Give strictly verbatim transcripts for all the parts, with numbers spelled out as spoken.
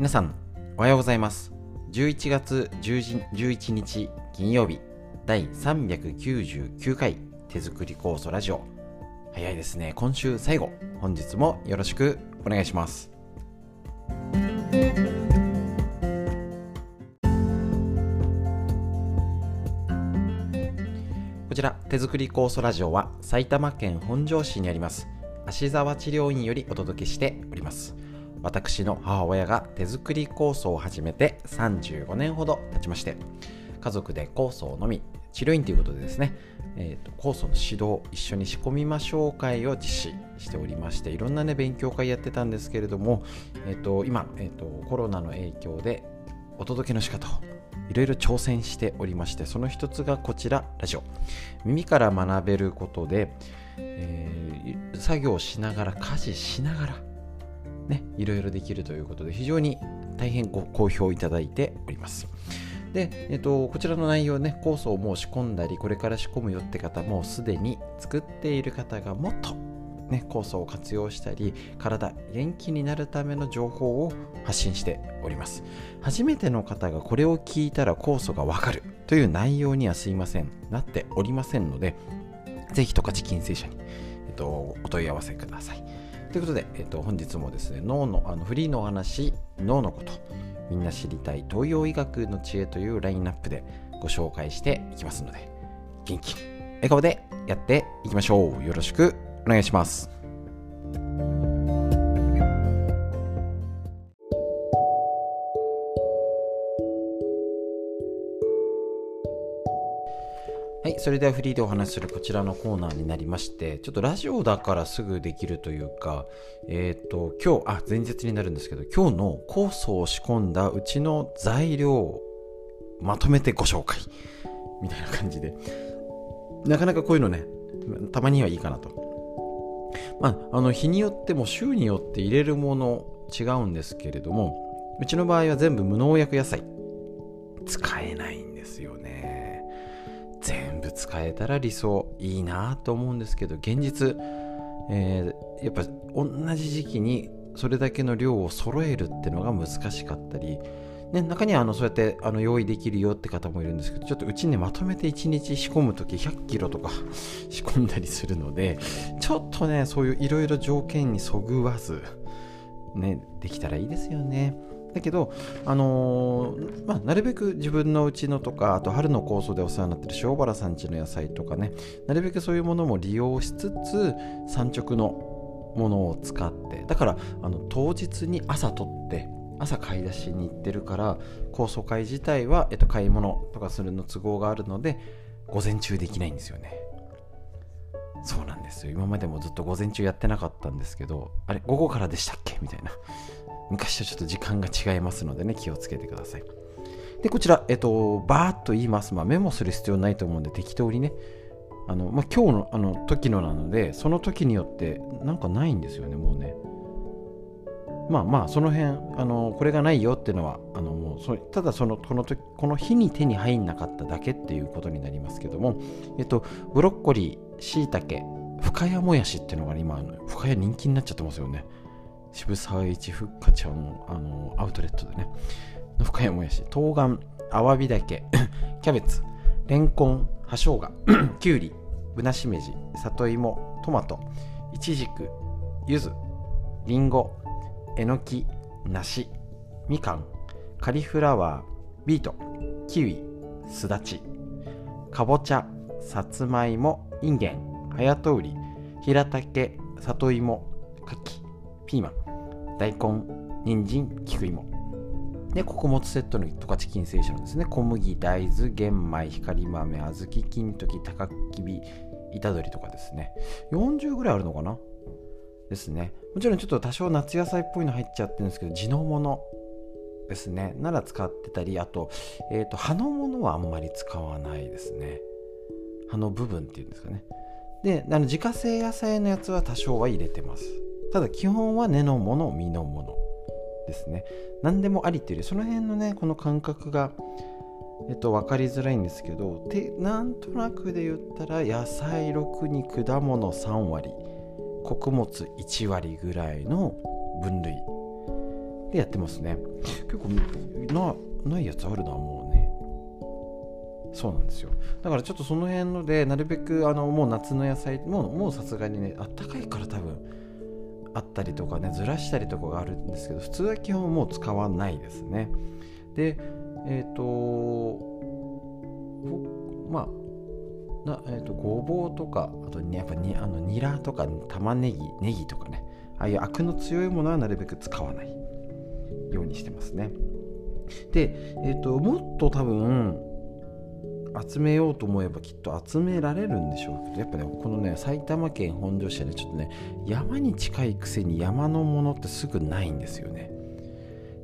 皆さんおはようございます。じゅういちがつじゅういちにち金曜日、だいさんびゃくきゅうじゅうきゅうかい手作り酵素ラジオ。早いですね。今週最後、本日もよろしくお願いします。こちら手作り酵素ラジオは埼玉県本庄市にあります芦沢治療院よりお届けしております。私の母親が手作り酵素を始めてさんじゅうごねんほど経ちまして、家族で酵素を飲み、治療院ということでですね、えーと、酵素の指導、一緒に仕込みましょう会を実施しておりまして、いろんなね勉強会やってたんですけれども、えーと、今、えーと、コロナの影響でお届けの仕方をいろいろ挑戦しておりまして、その一つがこちらラジオ。耳から学べることで、えー、作業しながら、家事しながらね、いろいろできるということで、非常に大変ご好評いただいております。で、えっと、こちらの内容ね、酵素をもう仕込んだり、これから仕込むよって方、もうすでに作っている方がもっと、ね、酵素を活用したり、体元気になるための情報を発信しております。初めての方がこれを聞いたら酵素がわかるという内容にはすいませんなっておりませんので、ぜひ十勝金星社に、えっと、お問い合わせくださいということで、えっと、本日もですね、脳の、あのフリーのお話、脳のことみんな知りたい東洋医学の知恵というラインナップでご紹介していきますので、元気に笑顔でやっていきましょう。よろしくお願いします。はい、それではフリーでお話しするこちらのコーナーになりまして、ちょっとラジオだからすぐできるというか、えっと今日あ前日になるんですけど、今日の酵素を仕込んだうちの材料をまとめてご紹介みたいな感じで、なかなかこういうのね、たまにはいいかなと。まああの日によっても週によって入れるもの違うんですけれども、うちの場合は全部無農薬野菜、使えないんですよね。全部使えたら理想いいなと思うんですけど、現実、えー、やっぱ同じ時期にそれだけの量を揃えるってのが難しかったり、ね、中にはあのそうやってあの用意できるよって方もいるんですけど、ちょっとうちね、まとめていちにち仕込むときひゃっキロとか仕込んだりするので、ちょっとね、そういういろいろ条件にそぐわず、ね、できたらいいですよね。だけど、あのーまあ、なるべく自分のうちのとか、あと春の酵素でお世話になってる塩原さん家の野菜とかね、なるべくそういうものも利用しつつ、産直のものを使って、だからあの当日に朝取って朝買い出しに行ってるから、酵素会自体は、えっと、買い物とかするの都合があるので午前中できないんですよね。そうなんですよ。今までもずっと午前中やってなかったんですけど、あれ午後からでしたっけみたいな、昔とちょっと時間が違いますのでね、気をつけてください。で、こちら、えっと、バーッと言います。まあ、メモする必要ないと思うんで、適当にね、あの、まあ、今日の、あの時のなので、その時によって、なんかないんですよね、もうね。まあまあ、その辺、あの、これがないよっていうのは、あの、もうそ、ただその、この時、この日に手に入んなかっただけっていうことになりますけども、えっと、ブロッコリー、しいたけ、深谷もやしっていうのが今、あの深谷人気になっちゃってますよね。渋沢一ふっかちゃんの、あのアウトレットでね、深谷もやし、冬瓜、アワビだけキャベツ、レンコン、葉生姜きゅうり、ぶなしめじ、里芋、トマト、いちじく、ゆず、りんご、えのき、梨、みかん、カリフラワー、ビート、キウイ、すだち、かぼちゃ、さつまいも、いんげん、はやとうり、ひらたけ、里芋、かき、ピーマン、大根、人参、菊芋で、穀物セットの十勝金星社のですね、小麦、大豆、玄米、光豆、小豆、金時、高きび、板取りとかですね、よんじゅうぐらいあるのかなですね。もちろんちょっと多少夏野菜っぽいの入っちゃってるんですけど、地のものですねなら使ってたり、あと、えーと、葉のものはあんまり使わないですね。葉の部分っていうんですかね。で、あの自家製野菜のやつは多少は入れてます。ただ基本は根のもの、実のものですね。何でもありっていうより、その辺のね、この感覚が、えっと、分かりづらいんですけど、てなんとなくで言ったら、野菜ろくに果物さんわり、穀物いちわりぐらいの分類でやってますね。結構 な, ないやつあるな、もうね。そうなんですよ。だからちょっとその辺のでなるべくあのもう夏の野菜ももうさすがにね、あったかいから多分あったりとかね、ずらしたりとかがあるんですけど、普通は基本もう使わないですね。でえっ、ー、とまあなえー、とごぼうとか、あと、ね、やっぱにあのニラとか玉ねぎネギとかね、ああいうアクの強いものはなるべく使わないようにしてますね。で、えー、ともっと多分集めようと思えばきっと集められるんでしょうけど、やっぱねこのね埼玉県本庄市はねちょっとね山に近いくせに山のものってすぐないんですよね。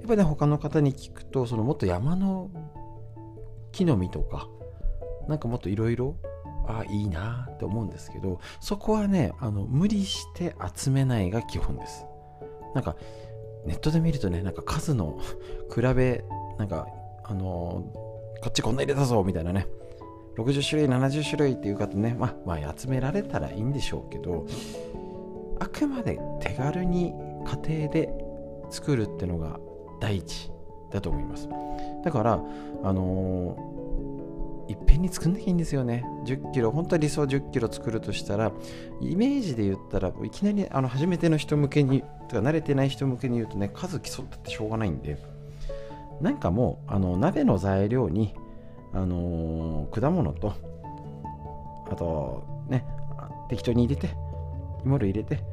やっぱね他の方に聞くと、そのもっと山の木の実とかなんかもっといろいろあいいなって思うんですけど、そこはねあの無理して集めないが基本です。なんかネットで見るとね、なんか数の比べなんかあのー、こっちこんな入れたぞみたいなね、ろくじゅっしゅるいななじゅっしゅるいっていう方ね、まあまあ集められたらいいんでしょうけど、あくまで手軽に家庭で作るってのが第一だと思います。だからあのーいっぺんに作んなきゃいいんですよね。じゅっキロ、本当は理想じゅっキロ作るとしたら、イメージで言ったらいきなりあの初めての人向けにとか慣れてない人向けに言うとね、数競ったってしょうがないんで、なんかもうあの鍋の材料にあのー、果物とあとね適当に入れて芋類入れて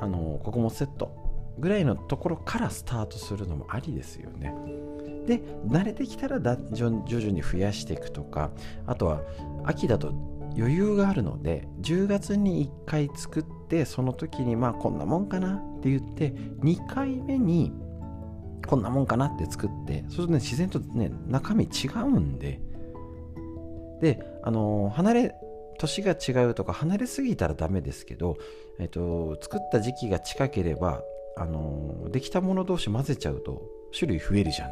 あのー、穀物セットぐらいのところからスタートするのもありですよね。で慣れてきたらだ徐々に増やしていくとか、あとは秋だと余裕があるのでじゅうがつにいっかい作って、その時にまあこんなもんかなって言ってにかいめにこんなもんかなって作って、そうするとね自然とね中身違うんで、であのー、離れ年が違うとか離れすぎたらダメですけど、えっと作った時期が近ければあのー、できたもの同士混ぜちゃうと種類増えるじゃん。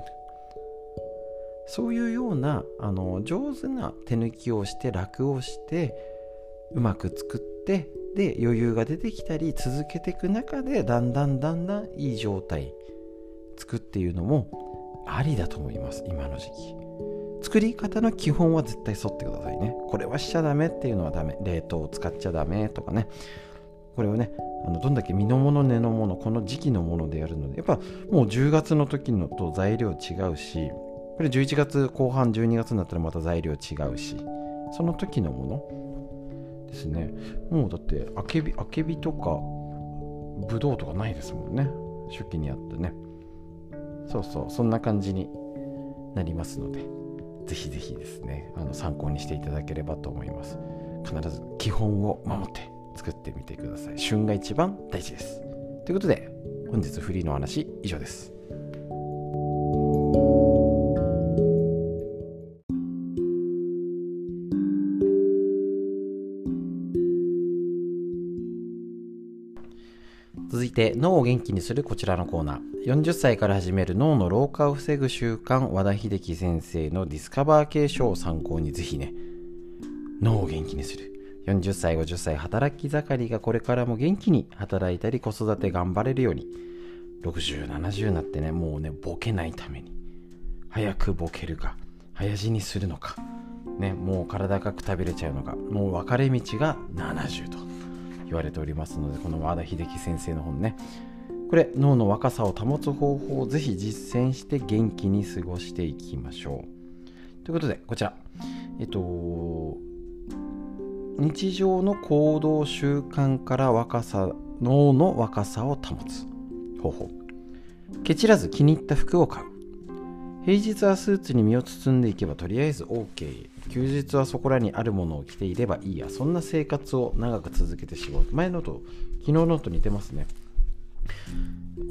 そういうようなあの上手な手抜きをして楽をしてうまく作って、で余裕が出てきたり続けていく中でだんだんだんだんいい状態作っていうのもありだと思います。今の時期作り方の基本は絶対沿ってくださいね。これはしちゃダメっていうのはダメ、冷凍を使っちゃダメとかね、これをねあのどんだけ身のもの根のものこの時期のものでやるので、やっぱもうじゅうがつの時のと材料違うし、これじゅういちがつこう半じゅうにがつになったらまた材料違うし、その時のものですね。もうだってあけび、あけびとかぶどうとかないですもんね、初期にあってね。そうそう、そんな感じになりますので、ぜひぜひですねあの参考にしていただければと思います。必ず基本を守って作ってみてください。旬が一番大事です。ということで本日フリーの話以上です。続いて脳を元気にするこちらのコーナー、よんじゅっさいから始める脳の老化を防ぐ習慣、和田秀樹先生のディスカバー継承を参考にぜひね脳を元気にするよんじゅっさいごじゅっさい働き盛りがこれからも元気に働いたり子育て頑張れるように、ろくじゅうななじゅうになってねもうねボケないために早くボケるか早死にするのかね、もう体がくたびれちゃうのか、もう分かれ道がななじゅうと言われておりますので、この和田秀樹先生の本ね、これ脳の若さを保つ方法をぜひ実践して元気に過ごしていきましょう。ということでこちらえっと日常の行動習慣から若さ脳の若さを保つ方法、ケチらず気に入った服を買う、平日はスーツに身を包んでいけばとりあえず OK、 休日はそこらにあるものを着ていればいいや、そんな生活を長く続けてしまう。前のと昨日のと似てますね。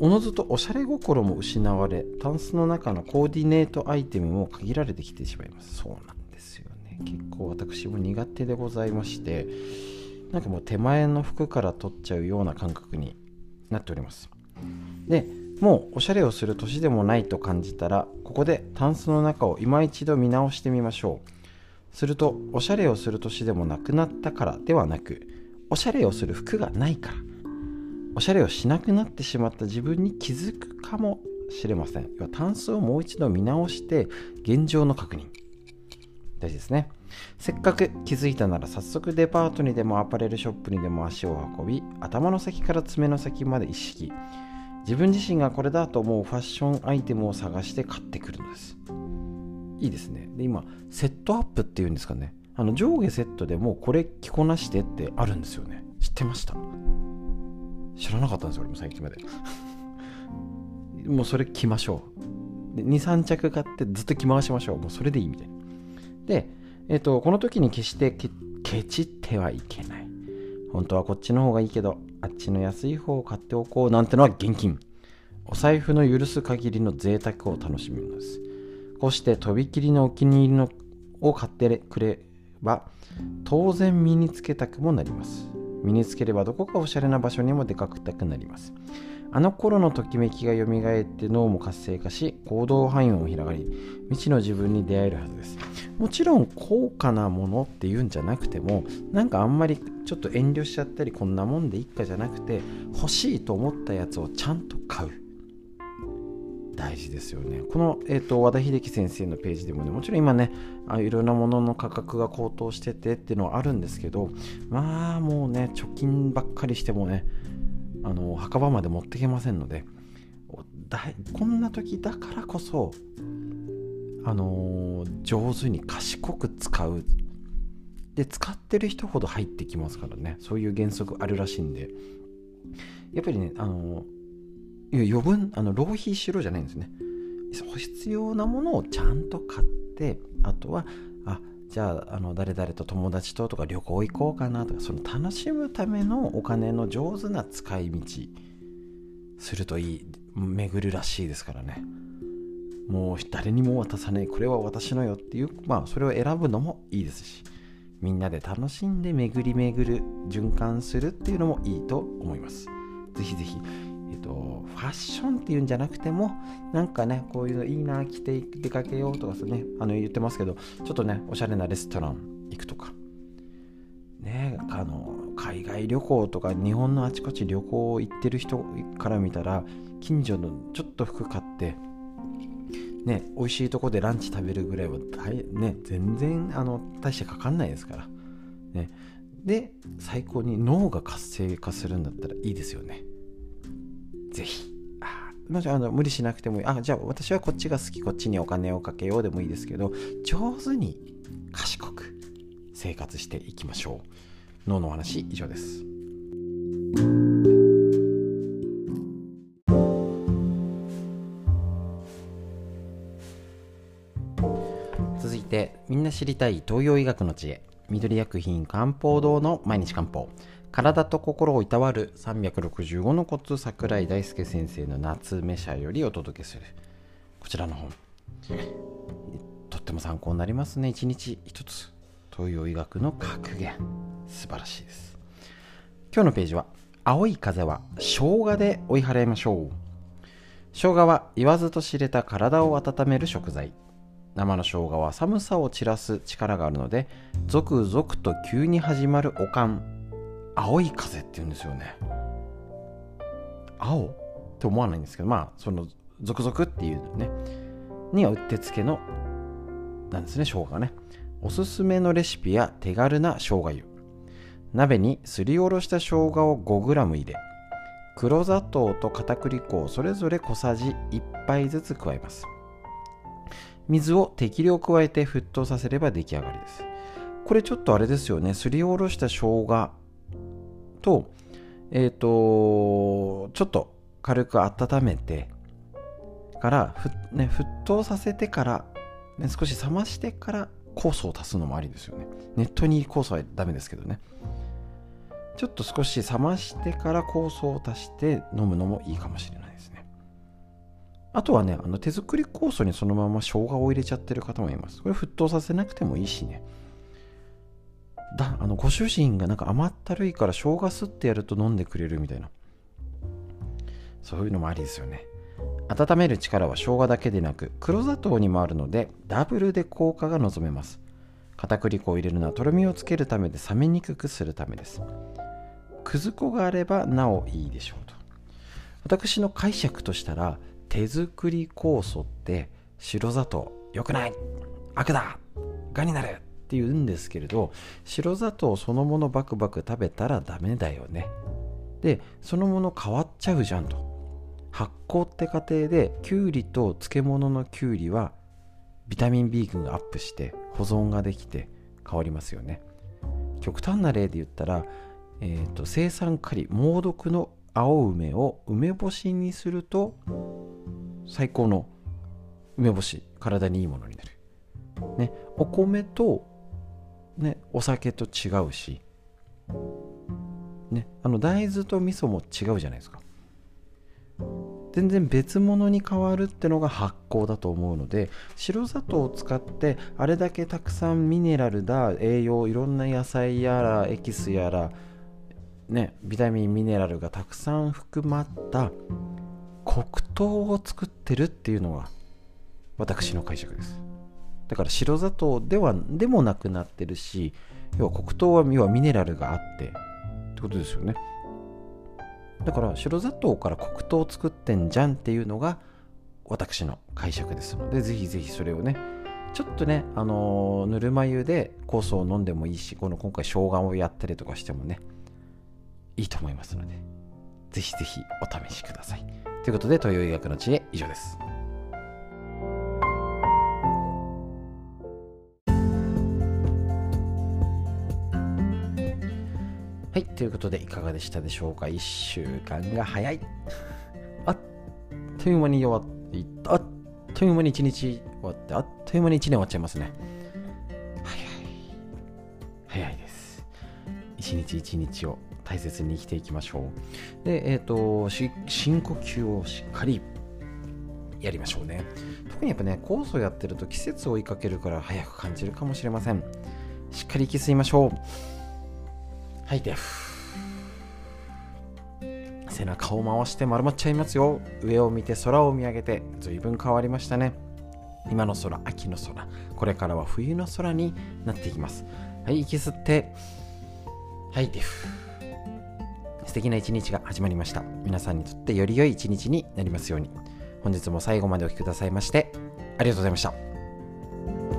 おのずとおしゃれ心も失われ、タンスの中のコーディネートアイテムも限られてきてしまいます。そうなんですよね、結構私も苦手でございまして、なんかもう手前の服から取っちゃうような感覚になっております。でもうおしゃれをする年でもないと感じたら、ここでタンスの中を今一度見直してみましょう。するとおしゃれをする年でもなくなったからではなく、おしゃれをする服がないからおしゃれをしなくなってしまった自分に気づくかもしれません。単数をもう一度見直して現状の確認、大事ですね。せっかく気づいたなら早速デパートにでもアパレルショップにでも足を運び、頭の先から爪の先まで意識、自分自身がこれだと思うファッションアイテムを探して買ってくるのです。いいですね。で、今セットアップっていうんですかね、あの上下セットでもうこれ着こなしてってあるんですよね。知ってました？知らなかったんですよ、俺も最近までもうそれ着ましょう、でにさんちゃく買ってずっと着回しましょう、もうそれでいいみたいな。で、えーと、この時に決してけケチってはいけない。本当はこっちの方がいいけどあっちの安い方を買っておこうなんてのは厳禁。お財布の許す限りの贅沢を楽しむのです。こうしてとびきりのお気に入りのを買ってくれば当然身につけたくもなります。身につければどこかおしゃれな場所にも出かけたくなります。あの頃のときめきが蘇って脳も活性化し行動範囲も広がり未知の自分に出会えるはずです。もちろん高価なものっていうんじゃなくても、なんかあんまりちょっと遠慮しちゃったりこんなもんでいっかじゃなくて、欲しいと思ったやつをちゃんと買う、大事ですよね。この、えーと、和田秀樹先生のページでもね、もちろん今ね、あいろんなものの価格が高騰しててっていうのはあるんですけど、まあもうね、貯金ばっかりしてもね、あの墓場まで持ってけませんので、だこんな時だからこそ、あのー、上手に賢く使う。で、使ってる人ほど入ってきますからね。そういう原則あるらしいんで、やっぱりね、あのー余分あの浪費しろじゃないんですね。必要なものをちゃんと買って、あとはあじゃあ、 あの誰々と友達ととか旅行行こうかなとか、その楽しむためのお金の上手な使い道するといい、巡るらしいですからね。もう誰にも渡さない、これは私のよっていう、まあそれを選ぶのもいいですし、みんなで楽しんで巡り巡る循環するっていうのもいいと思います。ぜひぜひえっと、ファッションっていうんじゃなくても、なんかね、こういうのいいな、着て出かけようとかですね、あの言ってますけど、ちょっとね、おしゃれなレストラン行くとか、ね、あの海外旅行とか、日本のあちこち旅行行ってる人から見たら、近所のちょっと服買って、ね、美味しいとこでランチ食べるぐらいは、ね、全然あの大してかかんないですから、ね、で、最高に脳が活性化するんだったらいいですよね。ぜひああの無理しなくてもいい。あじゃあ私はこっちが好き、こっちにお金をかけようでもいいですけど、上手に賢く生活していきましょう。脳の話以上です。続いてみんな知りたい東洋医学の知恵、緑薬品漢方堂の毎日漢方、体と心をいたわるさんびゃくろくじゅうごのコツ、桜井大輔先生の夏目社よりお届けするこちらの本、とっても参考になりますね。一日一つ東洋医学の格言、素晴らしいです。今日のページは、青い風は生姜で追い払いましょう。生姜は言わずと知れた体を温める食材。生の生姜は寒さを散らす力があるので、ゾクゾクと急に始まるおかん、青い風って言うんですよね。青って思わないんですけど、まあそのゾクゾクっていうのねにはうってつけのなんですね、生姜がね。おすすめのレシピや手軽な生姜湯。鍋にすりおろした生姜を ごグラム 入れ、黒砂糖と片栗粉をそれぞれ小さじいっぱいずつ加えます。水を適量加えて沸騰させれば出来上がりです。これちょっとあれですよね、すりおろした生姜と、えーと、ちょっと軽く温めてから、ふね、沸騰させてから、ね、少し冷ましてから酵素を足すのもありですよね。熱湯に酵素はダメですけどね、ちょっと少し冷ましてから酵素を足して飲むのもいいかもしれないですね。あとはね、あの手作り酵素にそのまま生姜を入れちゃってる方もいます。これ沸騰させなくてもいいしね。だあのご主人がなんか甘ったるいから生姜すってやると飲んでくれるみたいな、そういうのもありですよね。温める力は生姜だけでなく黒砂糖にもあるので、ダブルで効果が望めます。片栗粉を入れるのはとろみをつけるためで、冷めにくくするためです。くず粉があればなおいいでしょうと。私の解釈としたら、手作り酵素って白砂糖良くない、悪だ、がんになるって言うんですけれど、白砂糖そのものバクバク食べたらダメだよね。でそのもの変わっちゃうじゃんと。発酵って過程できゅうりと漬物のきゅうりはビタミン B 群がアップして保存ができて変わりますよね。極端な例で言ったら、えーと、青酸カリ、猛毒の青梅を梅干しにすると最高の梅干し、体にいいものになる、ね、お米と、ね、お酒と違うし、ね、あの大豆と味噌も違うじゃないですか。全然別物に変わるってのが発酵だと思うので、白砂糖を使ってあれだけたくさんミネラルだ、栄養、いろんな野菜やらエキスやら、ね、ビタミンミネラルがたくさん含まった黒糖を作ってるっていうのが私の解釈です。だから白砂糖ではでもなくなってるし、要は黒糖は要はミネラルがあってってことですよね。だから白砂糖から黒糖を作ってんじゃんっていうのが私の解釈ですので、ぜひぜひそれをね、ちょっとね、あのー、ぬるま湯で酵素を飲んでもいいし、この今回生姜をやったりとかしてもね、いいと思いますので、ぜひぜひお試しください。ということで、東洋医学の知恵、以上です。はい、ということでいかがでしたでしょうか。いっしゅうかんが早いあっという間に終わっていった、あっという間にいちにち終わって、あっという間にいちねん終わっちゃいますね。早い早いです。一日一日を大切に生きていきましょう。で、えっと深呼吸をしっかりやりましょうね。特にやっぱね、酵素やってると季節を追いかけるから早く感じるかもしれません。しっかり息吸いましょう。吐いて、背中を回して丸まっちゃいますよ。上を見て空を見上げて、随分変わりましたね。今の空、秋の空、これからは冬の空になっていきます。はい、息吸って吐いて、素敵な一日が始まりました。皆さんにとってより良い一日になりますように。本日も最後までお聞きくださいましてありがとうございました。